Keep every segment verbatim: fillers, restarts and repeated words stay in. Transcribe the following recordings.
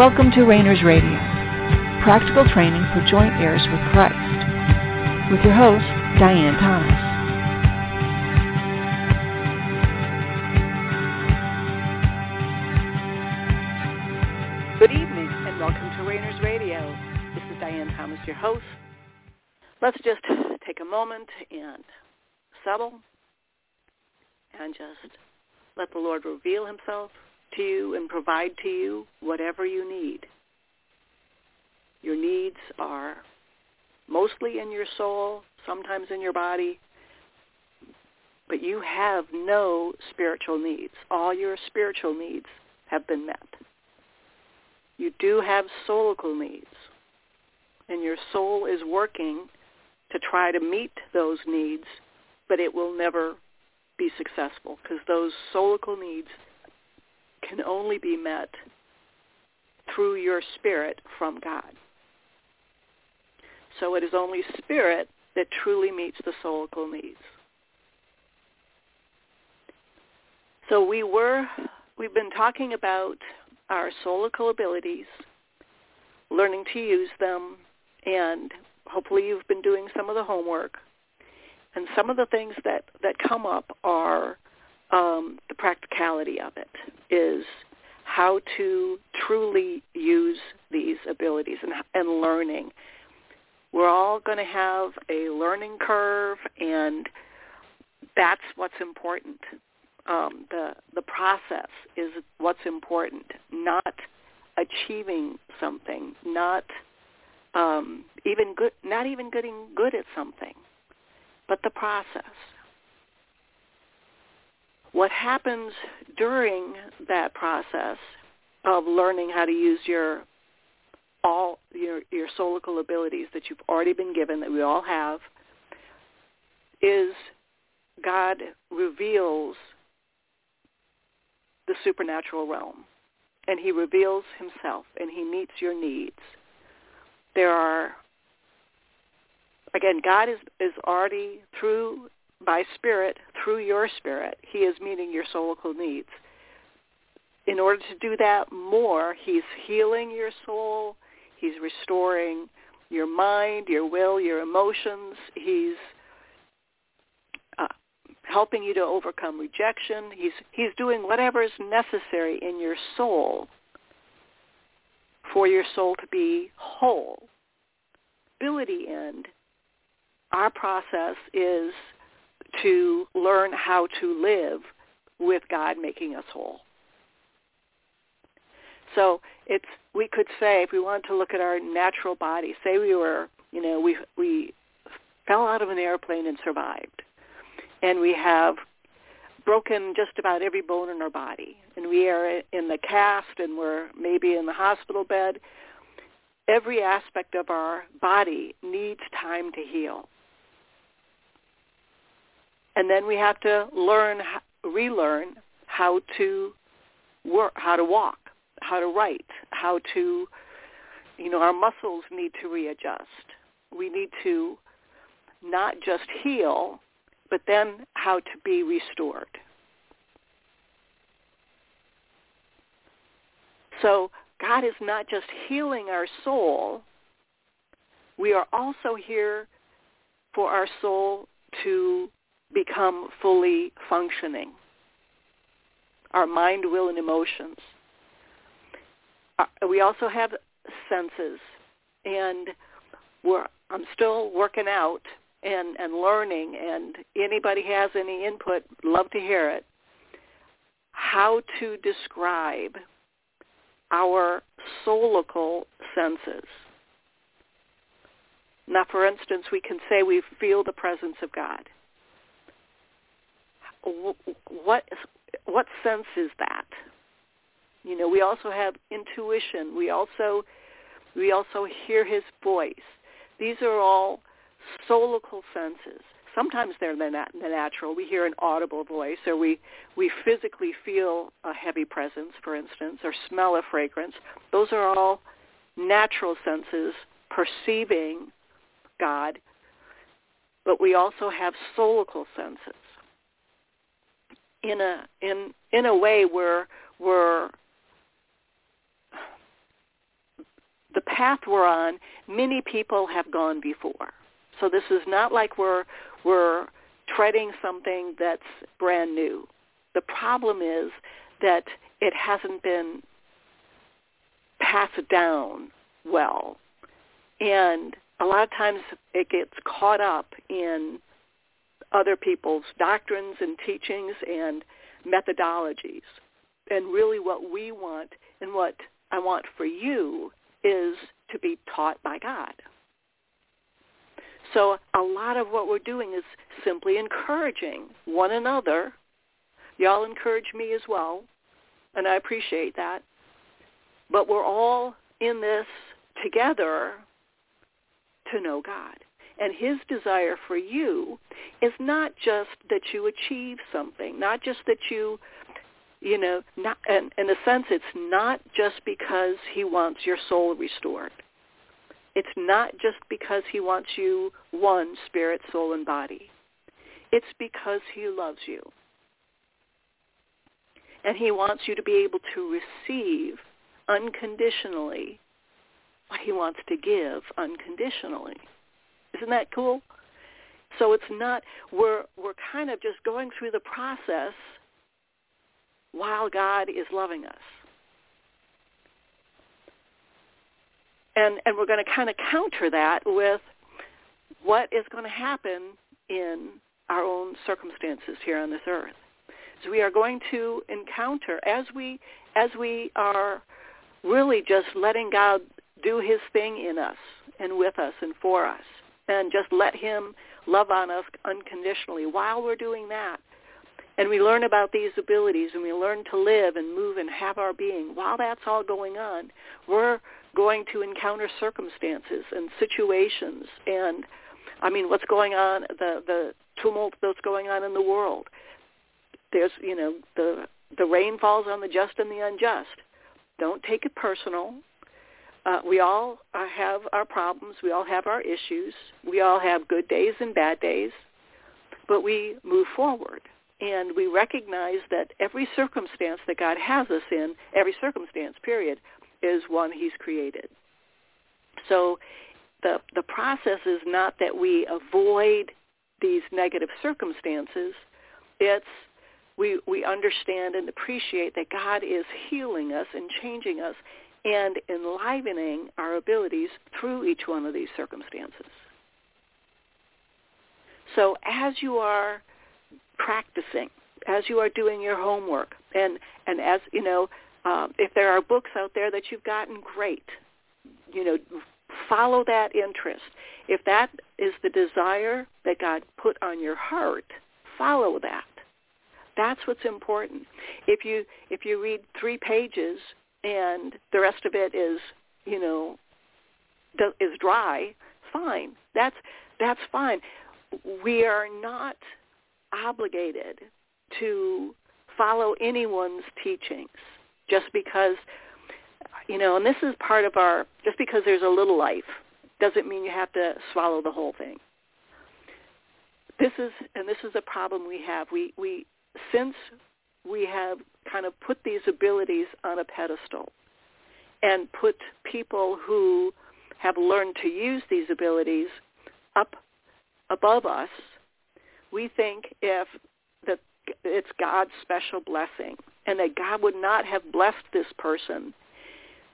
Welcome to Rainer's Radio, practical training for joint heirs with Christ, with your host, Diane Thomas. Good evening and welcome to Rainer's Radio. This is Diane Thomas, your host. Let's just take a moment and settle and just let the Lord reveal himself to you and provide to you whatever you need. Your needs are mostly in your soul, sometimes in your body, but you have no spiritual needs. All your spiritual needs have been met. You do have soulical needs, and your soul is working to try to meet those needs, but it will never be successful because those soulical needs can only be met through your spirit from God. So it is only spirit that truly meets the soulical needs. So we were, we've been talking about our soulical abilities, learning to use them, and hopefully you've been doing some of the homework. And some of the things that, that come up are um, the practicality of it, is how to truly use these abilities and, and learning. We're all going to have a learning curve, and that's what's important. Um, the the process is what's important, not achieving something, not um, even good, not even getting good at something, but the process. What happens during that process of learning how to use your all your your soulical abilities that you've already been given, that we all have, is God reveals the supernatural realm, and he reveals himself, and he meets your needs. There are, again, God is, is already through, by spirit, through your spirit, he is meeting your soulical needs. In order to do that more, he's healing your soul, he's restoring your mind, your will, your emotions, he's helping you to overcome rejection. He's he's doing whatever is necessary in your soul for your soul to be whole. Ability end, our process is to learn how to live with God making us whole. So it's we could say, if we wanted to look at our natural body, say we were, you know, we we fell out of an airplane and survived. And we have broken just about every bone in our body. And we are in the cast, and we're maybe in the hospital bed. Every aspect of our body needs time to heal. And then we have to learn, relearn how to work, how to walk, how to write, how to, you know, our muscles need to readjust. We need to not just heal, but then how to be restored. So God is not just healing our soul. We are also here for our soul to become fully functioning. Our mind, will, and emotions. We also have senses. And we're, I'm still working out And, and learning, and anybody has any input, love to hear it, how to describe our soulical senses. Now, for instance, we can say we feel the presence of God. What, what sense is that? You know, we also have intuition. We also, we also hear his voice. These are all soulical senses. Sometimes they're the natural. We hear an audible voice, or we, we physically feel a heavy presence, for instance, or smell a fragrance. Those are all natural senses perceiving God, but we also have soulical senses. In a in in a way, we're we're the path we're on, many people have gone before. So this is not like we're we're treading something that's brand new. The problem is that it hasn't been passed down well. And a lot of times it gets caught up in other people's doctrines and teachings and methodologies. And really what we want and what I want for you is to be taught by God. So a lot of what we're doing is simply encouraging one another. Y'all encourage me as well, and I appreciate that. But we're all in this together to know God. And his desire for you is not just that you achieve something, not just that you, you know, not, and in a sense, it's not just because he wants your soul restored. It's not just because he wants you one, spirit, soul, and body. It's because he loves you. And he wants you to be able to receive unconditionally what he wants to give unconditionally. Isn't that cool? So it's not, we're we're kind of just going through the process while God is loving us. And and we're going to kind of counter that with what is going to happen in our own circumstances here on this earth. So we are going to encounter, as we as we are really just letting God do his thing in us and with us and for us, and just let him love on us unconditionally while we're doing that. And we learn about these abilities, and we learn to live and move and have our being. While that's all going on, we're going to encounter circumstances and situations and, I mean, what's going on, the, the tumult that's going on in the world. There's, you know, the, the rain falls on the just and the unjust. Don't take it personal. Uh, we all uh, have our problems. We all have our issues. We all have good days and bad days. But we move forward. And we recognize that every circumstance that God has us in, every circumstance, period, is one he's created. So the the process is not that we avoid these negative circumstances. It's we we understand and appreciate that God is healing us and changing us and enlivening our abilities through each one of these circumstances. So as you are practicing, as you are doing your homework, and, and as, you know, uh, if there are books out there that you've gotten, great. You know, follow that interest. If that is the desire that God put on your heart, follow that. That's what's important. If you if you read three pages and the rest of it is, you know, is dry, fine. That's that's fine. We are not obligated to follow anyone's teachings just because, you know, and this is part of our, just because there's a little life doesn't mean you have to swallow the whole thing. This is, and this is a problem we have. We, we since we have kind of put these abilities on a pedestal and put people who have learned to use these abilities up above us, we think if that it's God's special blessing and that God would not have blessed this person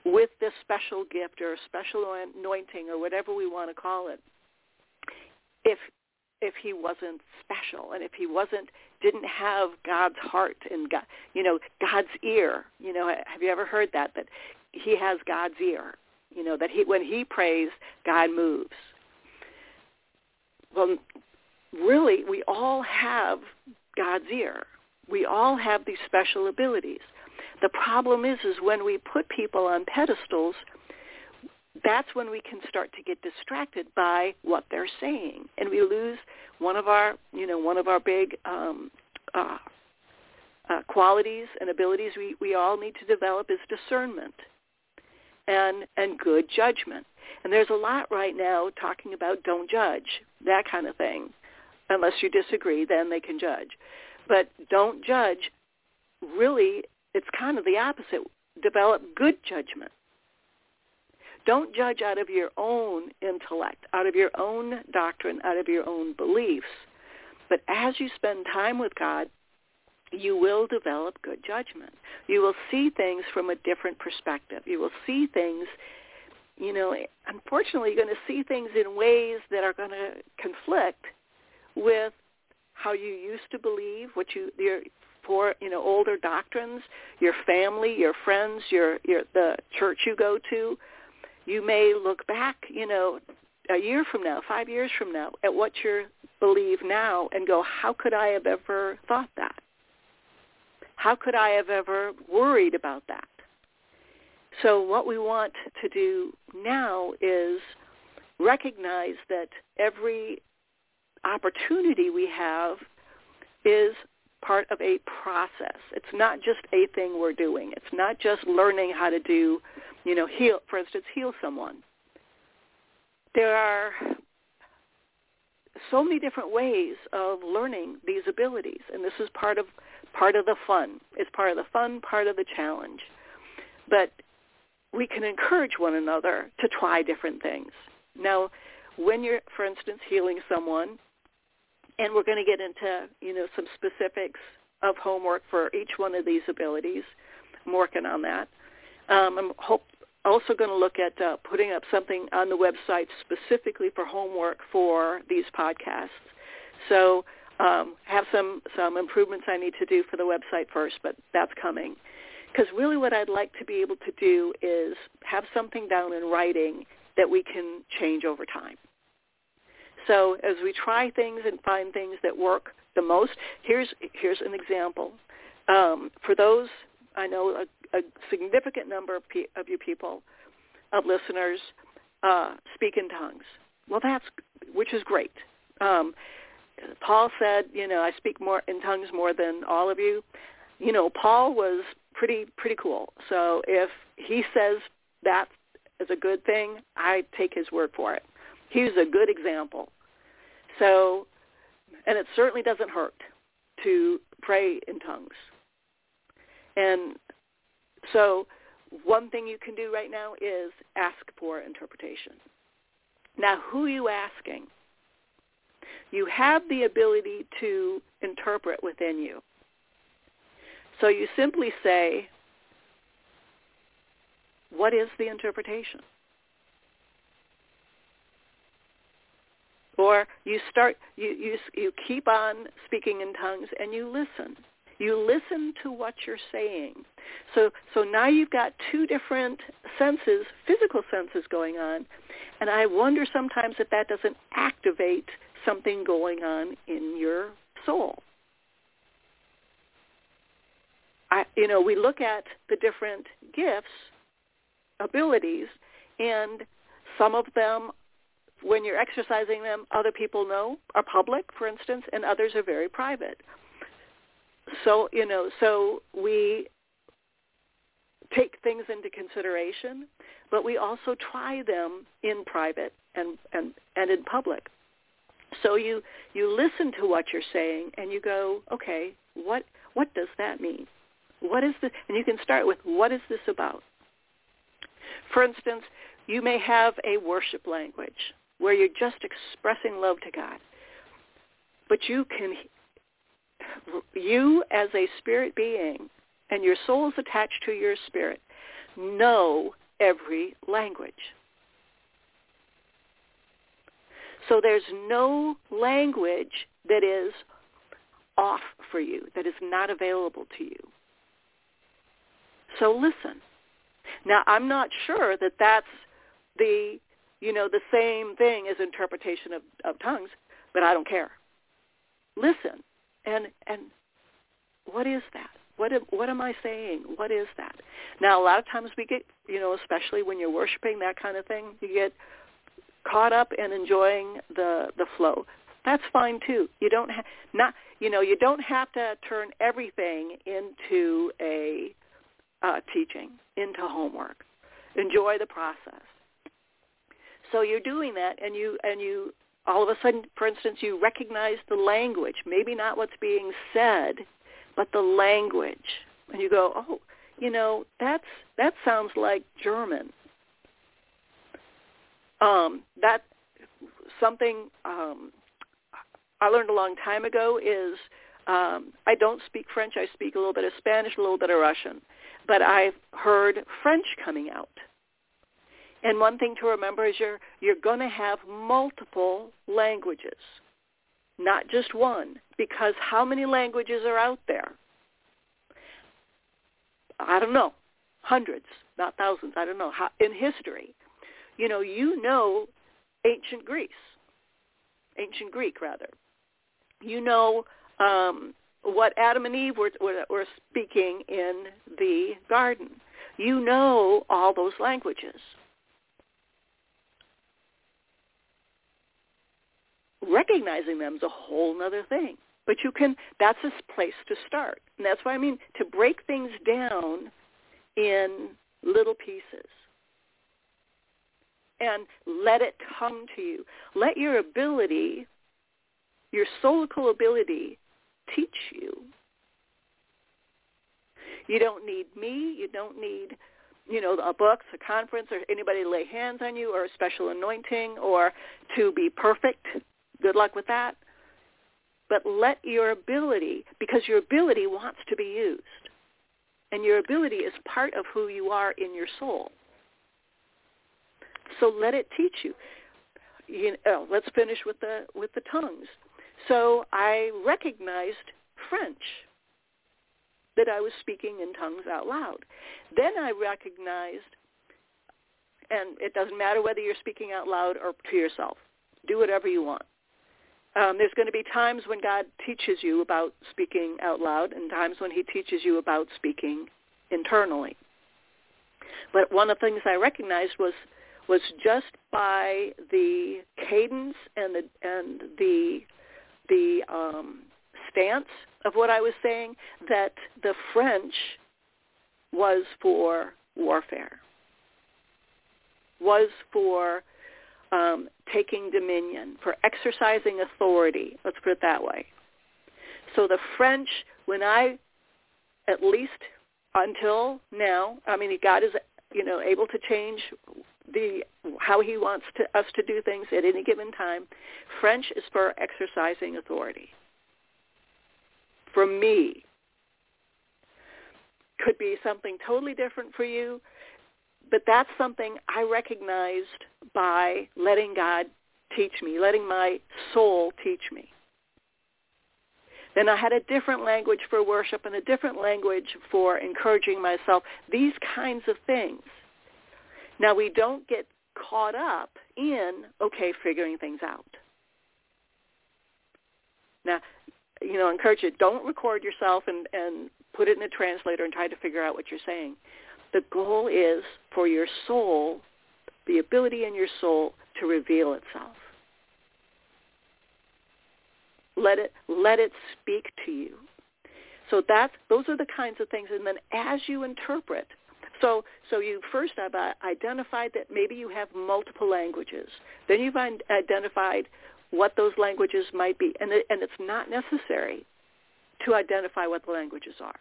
with this special gift or special anointing or whatever we want to call it, if if he wasn't special and if he wasn't didn't have God's heart and God, you know, God's ear. You know, have you ever heard that that he has God's ear? You know, that he when he prays, God moves. Well, really, we all have God's ear. We all have these special abilities. The problem is, is when we put people on pedestals, that's when we can start to get distracted by what they're saying, and we lose one of our, you know, one of our big um, uh, uh, qualities and abilities we, we all need to develop is discernment and and good judgment. And there's a lot right now talking about don't judge, that kind of thing. Unless you disagree, then they can judge. But don't judge, really, it's kind of the opposite. Develop good judgment. Don't judge out of your own intellect, out of your own doctrine, out of your own beliefs. But as you spend time with God, you will develop good judgment. You will see things from a different perspective. You will see things, you know, unfortunately, you're going to see things in ways that are going to conflict with how you used to believe, what you, your, for, you know, older doctrines, your family, your friends, your, your, the church you go to. You may look back, you know, a year from now, five years from now, at what you believe now and go, how could I have ever thought that? How could I have ever worried about that? So what we want to do now is recognize that every opportunity we have is part of a process. It's not just a thing we're doing. It's not just learning how to do, you know, heal, for instance, heal someone. There are so many different ways of learning these abilities, and this is part of part of the fun. It's part of the fun, part of the challenge. But we can encourage one another to try different things. Now, when you're, for instance, healing someone, and we're going to get into, you know, some specifics of homework for each one of these abilities. I'm working on that. Um, I'm hope, also going to look at uh, putting up something on the website specifically for homework for these podcasts. So um, have some, some improvements I need to do for the website first, but that's coming. Because really what I'd like to be able to do is have something down in writing that we can change over time. So as we try things and find things that work the most, here's here's an example. Um, for those, I know a, a significant number of, pe- of you people, of listeners, uh, speak in tongues. Well, that's, which is great. Um, Paul said, you know, I speak more in tongues more than all of you. You know, Paul was pretty pretty cool. So if he says that is a good thing, I take his word for it. He's a good example. So, and it certainly doesn't hurt to pray in tongues. And so one thing you can do right now is ask for interpretation. Now, who are you asking? You have the ability to interpret within you. So you simply say, what is the interpretation? Or you start, you, you you keep on speaking in tongues and you listen. You listen to what you're saying. So so now you've got two different senses, physical senses going on, and I wonder sometimes if that doesn't activate something going on in your soul. I, you know, we look at the different gifts, abilities, and some of them, when you're exercising them, other people know, are public, for instance, and others are very private. So, you know, so we take things into consideration, but we also try them in private and, and, and in public. So you, you listen to what you're saying and you go, okay, what what does that mean? What is this? And you can start with, what is this about? For instance, you may have a worship language where you're just expressing love to God. But you can, you as a spirit being, and your soul is attached to your spirit, know every language. So there's no language that is off for you, that is not available to you. So listen. Now, I'm not sure that that's the, you know, the same thing as interpretation of, of tongues, but I don't care. Listen, and and what is that? What am, what am I saying? What is that? Now, a lot of times we get, you know, especially when you're worshiping, that kind of thing, you get caught up in enjoying the, the flow. That's fine too. You don't ha- not, you know, you don't have to turn everything into a Uh, teaching, into homework. Enjoy the process. So you're doing that, and you and you all of a sudden, for instance, you recognize the language, maybe not what's being said, but the language, and you go, oh, you know, that's that sounds like German. Um, that something um, I learned a long time ago is um, I don't speak French. I speak a little bit of Spanish, a little bit of Russian. But I've heard French coming out. And one thing to remember is you're, you're going to have multiple languages, not just one, because how many languages are out there? I don't know, hundreds, not thousands, I don't know, how, in history. You know, you know ancient Greece, ancient Greek, rather. You know um, what Adam and Eve were, were, were speaking in the garden. You know all those languages. Recognizing them is a whole other thing. But you can, that's a place to start. And that's what I mean, to break things down in little pieces. And let it come to you. Let your ability, your soulful ability, teach you. You don't need me. You don't need, you know, a book, a conference, or anybody to lay hands on you, or a special anointing, or to be perfect. Good luck with that. But let your ability, because your ability wants to be used. And your ability is part of who you are in your soul. So let it teach you. You know, let's finish with the with the tongues. So I recognized French, that I was speaking in tongues out loud. Then I recognized, and it doesn't matter whether you're speaking out loud or to yourself. Do whatever you want. Um, there's going to be times when God teaches you about speaking out loud and times when he teaches you about speaking internally. But one of the things I recognized was was just by the cadence and the and the the um, stance of what I was saying that the French was for warfare, was for um, taking dominion, for exercising authority. Let's put it that way. So the French, when I, at least until now, I mean, God is, you know, able to change the how he wants to, us to do things at any given time. French is for exercising authority. For me, could be something totally different for you, but that's something I recognized by letting God teach me, letting my soul teach me. Then I had a different language for worship and a different language for encouraging myself, these kinds of things. Now, we don't get caught up in, okay, figuring things out. Now, you know, encourage you, don't record yourself and, and put it in a translator and try to figure out what you're saying. The goal is for your soul, the ability in your soul to reveal itself. Let it let it speak to you. So that's, those are the kinds of things. And then as you interpret, So so you first have identified that maybe you have multiple languages. Then you've identified what those languages might be. And, it, and it's not necessary to identify what the languages are.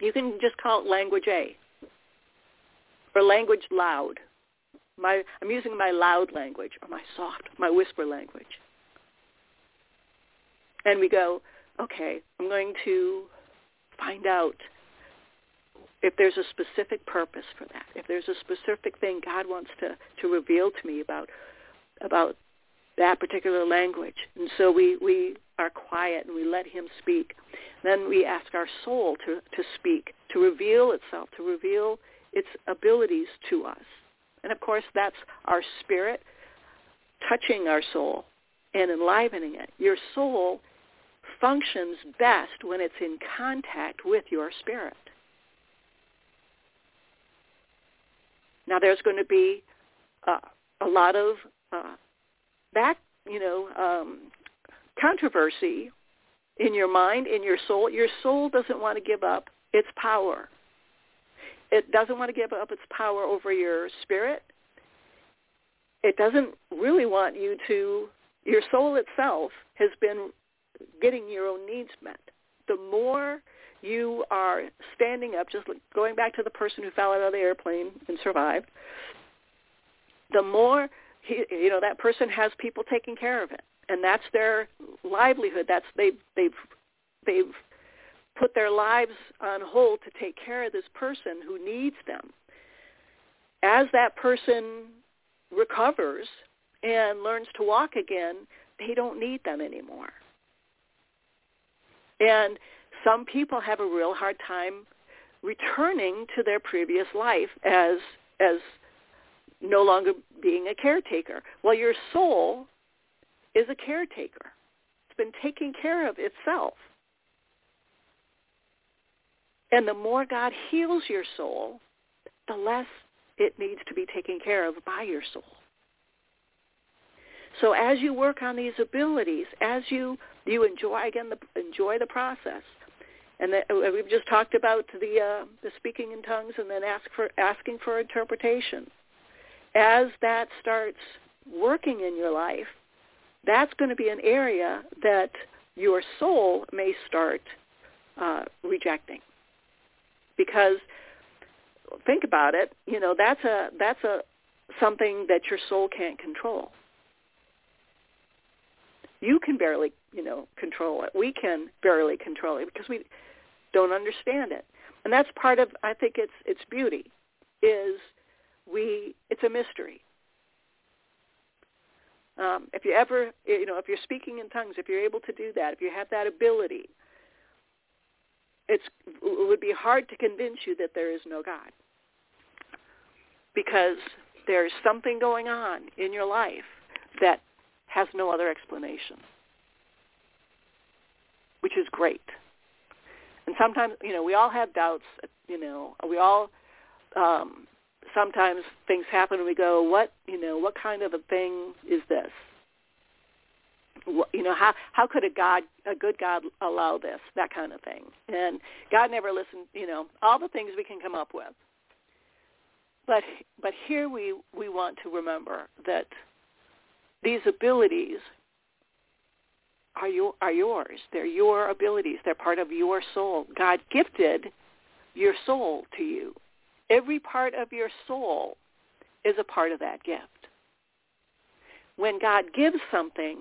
You can just call it language A or language loud. My, I'm using my loud language or my soft, my whisper language. And we go, okay, I'm going to find out if there's a specific purpose for that, if there's a specific thing God wants to, to reveal to me about about that particular language. And so we, we are quiet and we let him speak. Then we ask our soul to, to speak, to reveal itself, to reveal its abilities to us. And, of course, that's our spirit touching our soul and enlivening it. Your soul functions best when it's in contact with your spirit. Now, there's going to be uh, a lot of uh, back, you know, um, controversy in your mind, in your soul. Your soul doesn't want to give up its power. It doesn't want to give up its power over your spirit. It doesn't really want you to, your soul itself has been getting your own needs met. The more you are standing up, just going back to the person who fell out of the airplane and survived. the more, he, you know, that person has people taking care of it. And that's their livelihood. That's they've, they've, they've put their lives on hold to take care of this person who needs them. As that person recovers and learns to walk again, they don't need them anymore. And some people have a real hard time returning to their previous life as as no longer being a caretaker. Well, your soul is a caretaker. It's been taking care of itself. And the more God heals your soul, the less it needs to be taken care of by your soul. So as you work on these abilities, as you, you enjoy, again, the, enjoy the process. And the, we've just talked about the, uh, the speaking in tongues and then ask for, asking for interpretation. As that starts working in your life, that's going to be an area that your soul may start uh, rejecting. Because think about it, you know, that's a that's a something that your soul can't control. You can barely, you know, control it. We can barely control it because we don't understand it. And that's part of, I think, it's it's beauty, is we it's a mystery. Um, if you ever, you know, if you're speaking in tongues, if you're able to do that, if you have that ability, it's, it would be hard to convince you that there is no God, because there's something going on in your life that has no other explanation, which is great. And sometimes, you know, we all have doubts, you know, we all, um, sometimes things happen and we go, what, you know, what kind of a thing is this? You know, how how could a God, a good God allow this, that kind of thing? And God never listened, you know, all the things we can come up with. But but here we, we want to remember that these abilities are your, are yours. They're your abilities. They're part of your soul. God gifted your soul to you. Every part of your soul is a part of that gift. When God gives something,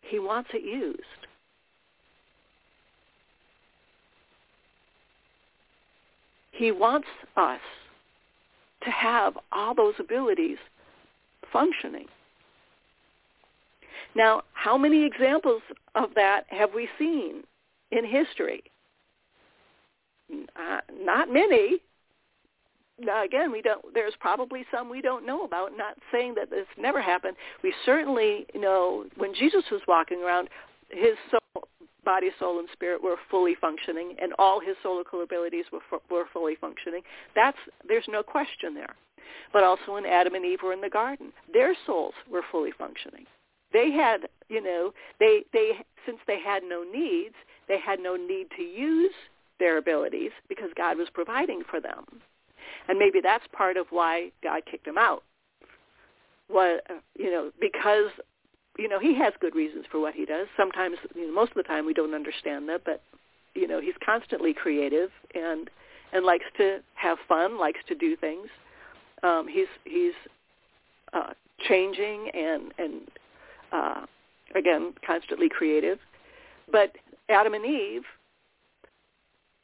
He wants it used. He wants us to have all those abilities functioning. Now, how many examples of that have we seen in history? Uh, not many. Now, again, we don't. There's probably some we don't know about. Not saying that this never happened. We certainly know when Jesus was walking around, his soul, body, soul, and spirit were fully functioning, and all his soulful abilities were fu- were fully functioning. That's there's no question there. But also when Adam and Eve were in the garden, their souls were fully functioning. They had, you know, they they since they had no needs, they had no need to use their abilities because God was providing for them. And maybe that's part of why God kicked him out. Well, you know, because, you know, he has good reasons for what he does. Sometimes, you know, most of the time we don't understand that, but, you know, he's constantly creative and and likes to have fun, likes to do things. Um, he's he's uh, changing and, and uh, again, constantly creative. But Adam and Eve,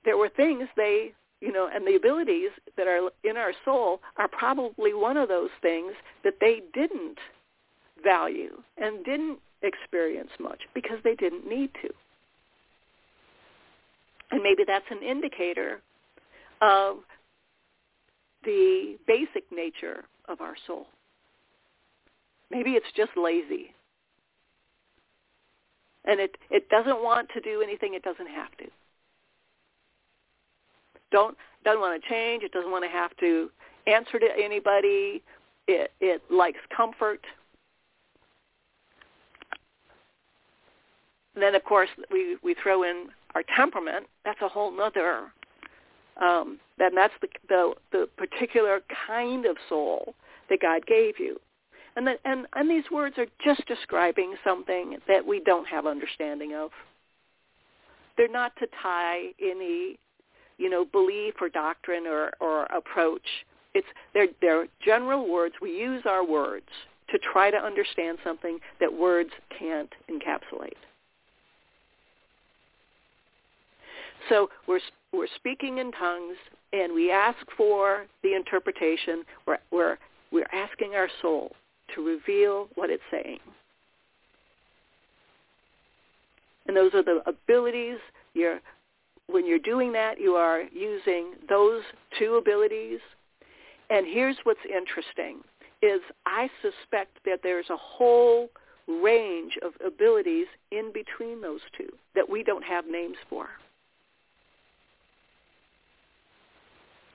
there were things they... You know, and the abilities that are in our soul are probably one of those things that they didn't value and didn't experience much because they didn't need to. And maybe that's an indicator of the basic nature of our soul. Maybe it's just lazy. And it, it doesn't want to do anything it doesn't have to. Don't doesn't want to change. It doesn't want to have to answer to anybody. It it likes comfort. And then, of course, we, we throw in our temperament. That's a whole nother. Um, then that's the, the the particular kind of soul that God gave you. And then and, and these words are just describing something that we don't have understanding of. They're not to tie any, you know, belief or doctrine or, or approach It's they're, they're general words. We use our words to try to understand something that words can't encapsulate. So we're we're speaking in tongues, and we ask for the interpretation. We're we're we're asking our soul to reveal what it's saying. And those are the abilities. You're, when you're doing that, you are using those two abilities. And here's what's interesting, is I suspect that there's a whole range of abilities in between those two that we don't have names for.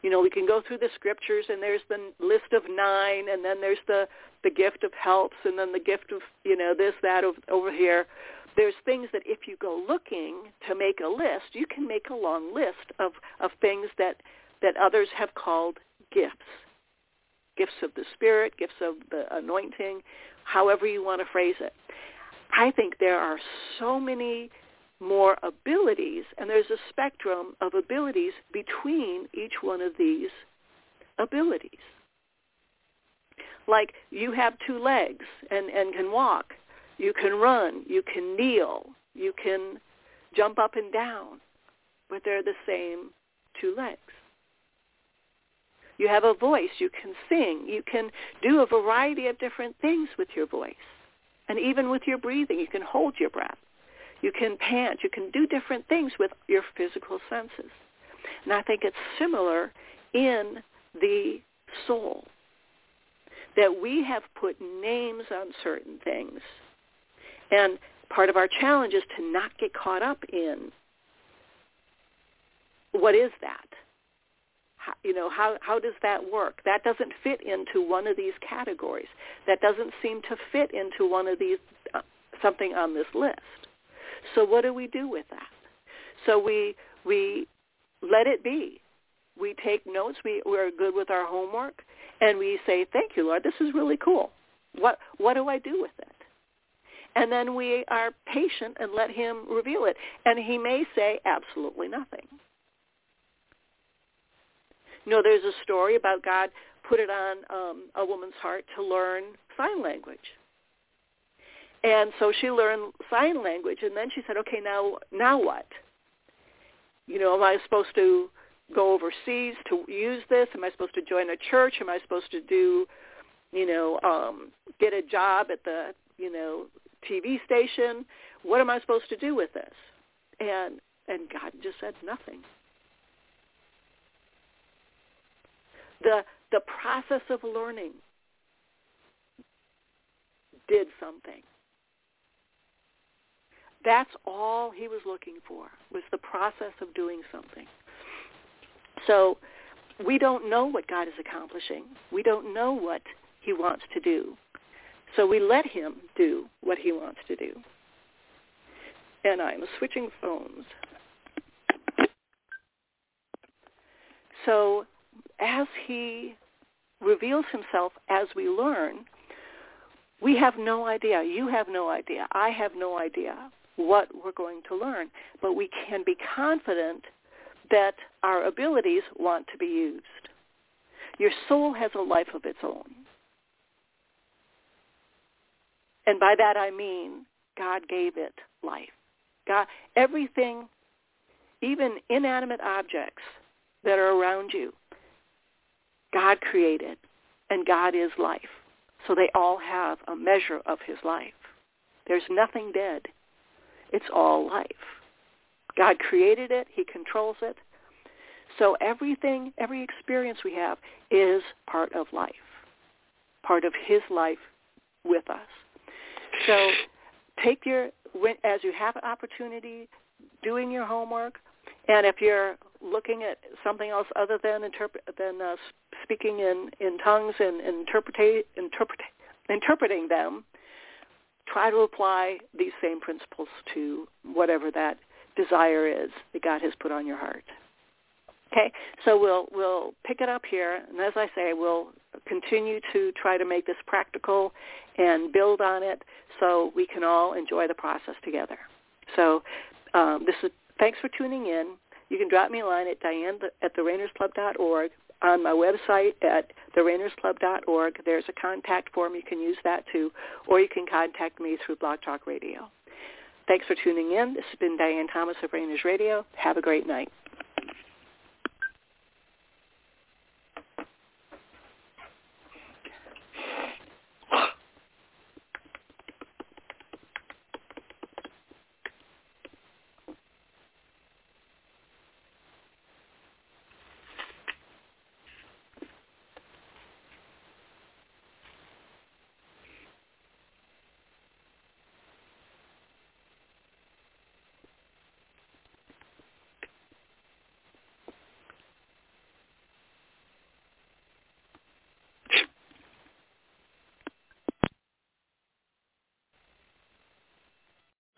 You know, we can go through the scriptures, and there's the list of nine, and then there's the, the gift of helps, and then the gift of, you know, this, that, over here. There's things that if you go looking to make a list, you can make a long list of, of things that, that others have called gifts, gifts of the Spirit, gifts of the anointing, however you want to phrase it. I think there are so many more abilities, and there's a spectrum of abilities between each one of these abilities. Like you have two legs and, and can walk. You can run, you can kneel, you can jump up and down, but they're the same two legs. You have a voice, you can sing, you can do a variety of different things with your voice, and even with your breathing, you can hold your breath, you can pant, you can do different things with your physical senses. And I think it's similar in the soul, that we have put names on certain things. And part of our challenge is to not get caught up in what is that? How, you know, how, how does that work? That doesn't fit into one of these categories. That doesn't seem to fit into one of these, uh, something on this list. So what do we do with that? So we we let it be. We take notes. We, we're good with our homework. And we say, thank you, Lord, this is really cool. What, what do I do with it? And then we are patient and let him reveal it. And he may say absolutely nothing. You know, there's a story about God put it on um, a woman's heart to learn sign language. And so she learned sign language, and then she said, okay, now now what? You know, am I supposed to go overseas to use this? Am I supposed to join a church? Am I supposed to do, you know, um, get a job at the, you know, T V station? What am I supposed to do with this? And and God just said nothing. The the process of learning did something. That's all he was looking for, was the process of doing something. So we don't know what God is accomplishing. We don't know what he wants to do. So we let him do what he wants to do. And I'm switching phones. So as he reveals himself, as we learn, we have no idea. You have no idea. I have no idea what we're going to learn. But we can be confident that our abilities want to be used. Your soul has a life of its own. And by that I mean God gave it life. God, everything, even inanimate objects that are around you, God created, and God is life. So they all have a measure of his life. There's nothing dead. It's all life. God created it. He controls it. So everything, every experience we have is part of life, part of his life with us. So take your, as you have an opportunity, doing your homework, and if you're looking at something else other than interpret, than uh, speaking in, in tongues and interpretate, interpret, interpreting them, try to apply these same principles to whatever that desire is that God has put on your heart. Okay, so we'll we'll pick it up here, and as I say, we'll continue to try to make this practical and build on it so we can all enjoy the process together. So um, this is thanks for tuning in. You can drop me a line at Diane at the rainers club dot org. on my website at the rainers club dot org. There's a contact form. You can use that too, or you can contact me through Blog Talk Radio. Thanks for tuning in. This has been Diane Thomas of Rainer's Radio. Have a great night.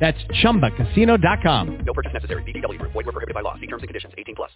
That's chumba casino dot com. No purchase necessary. V G W Group. Void where prohibited by law. See terms and conditions. eighteen plus.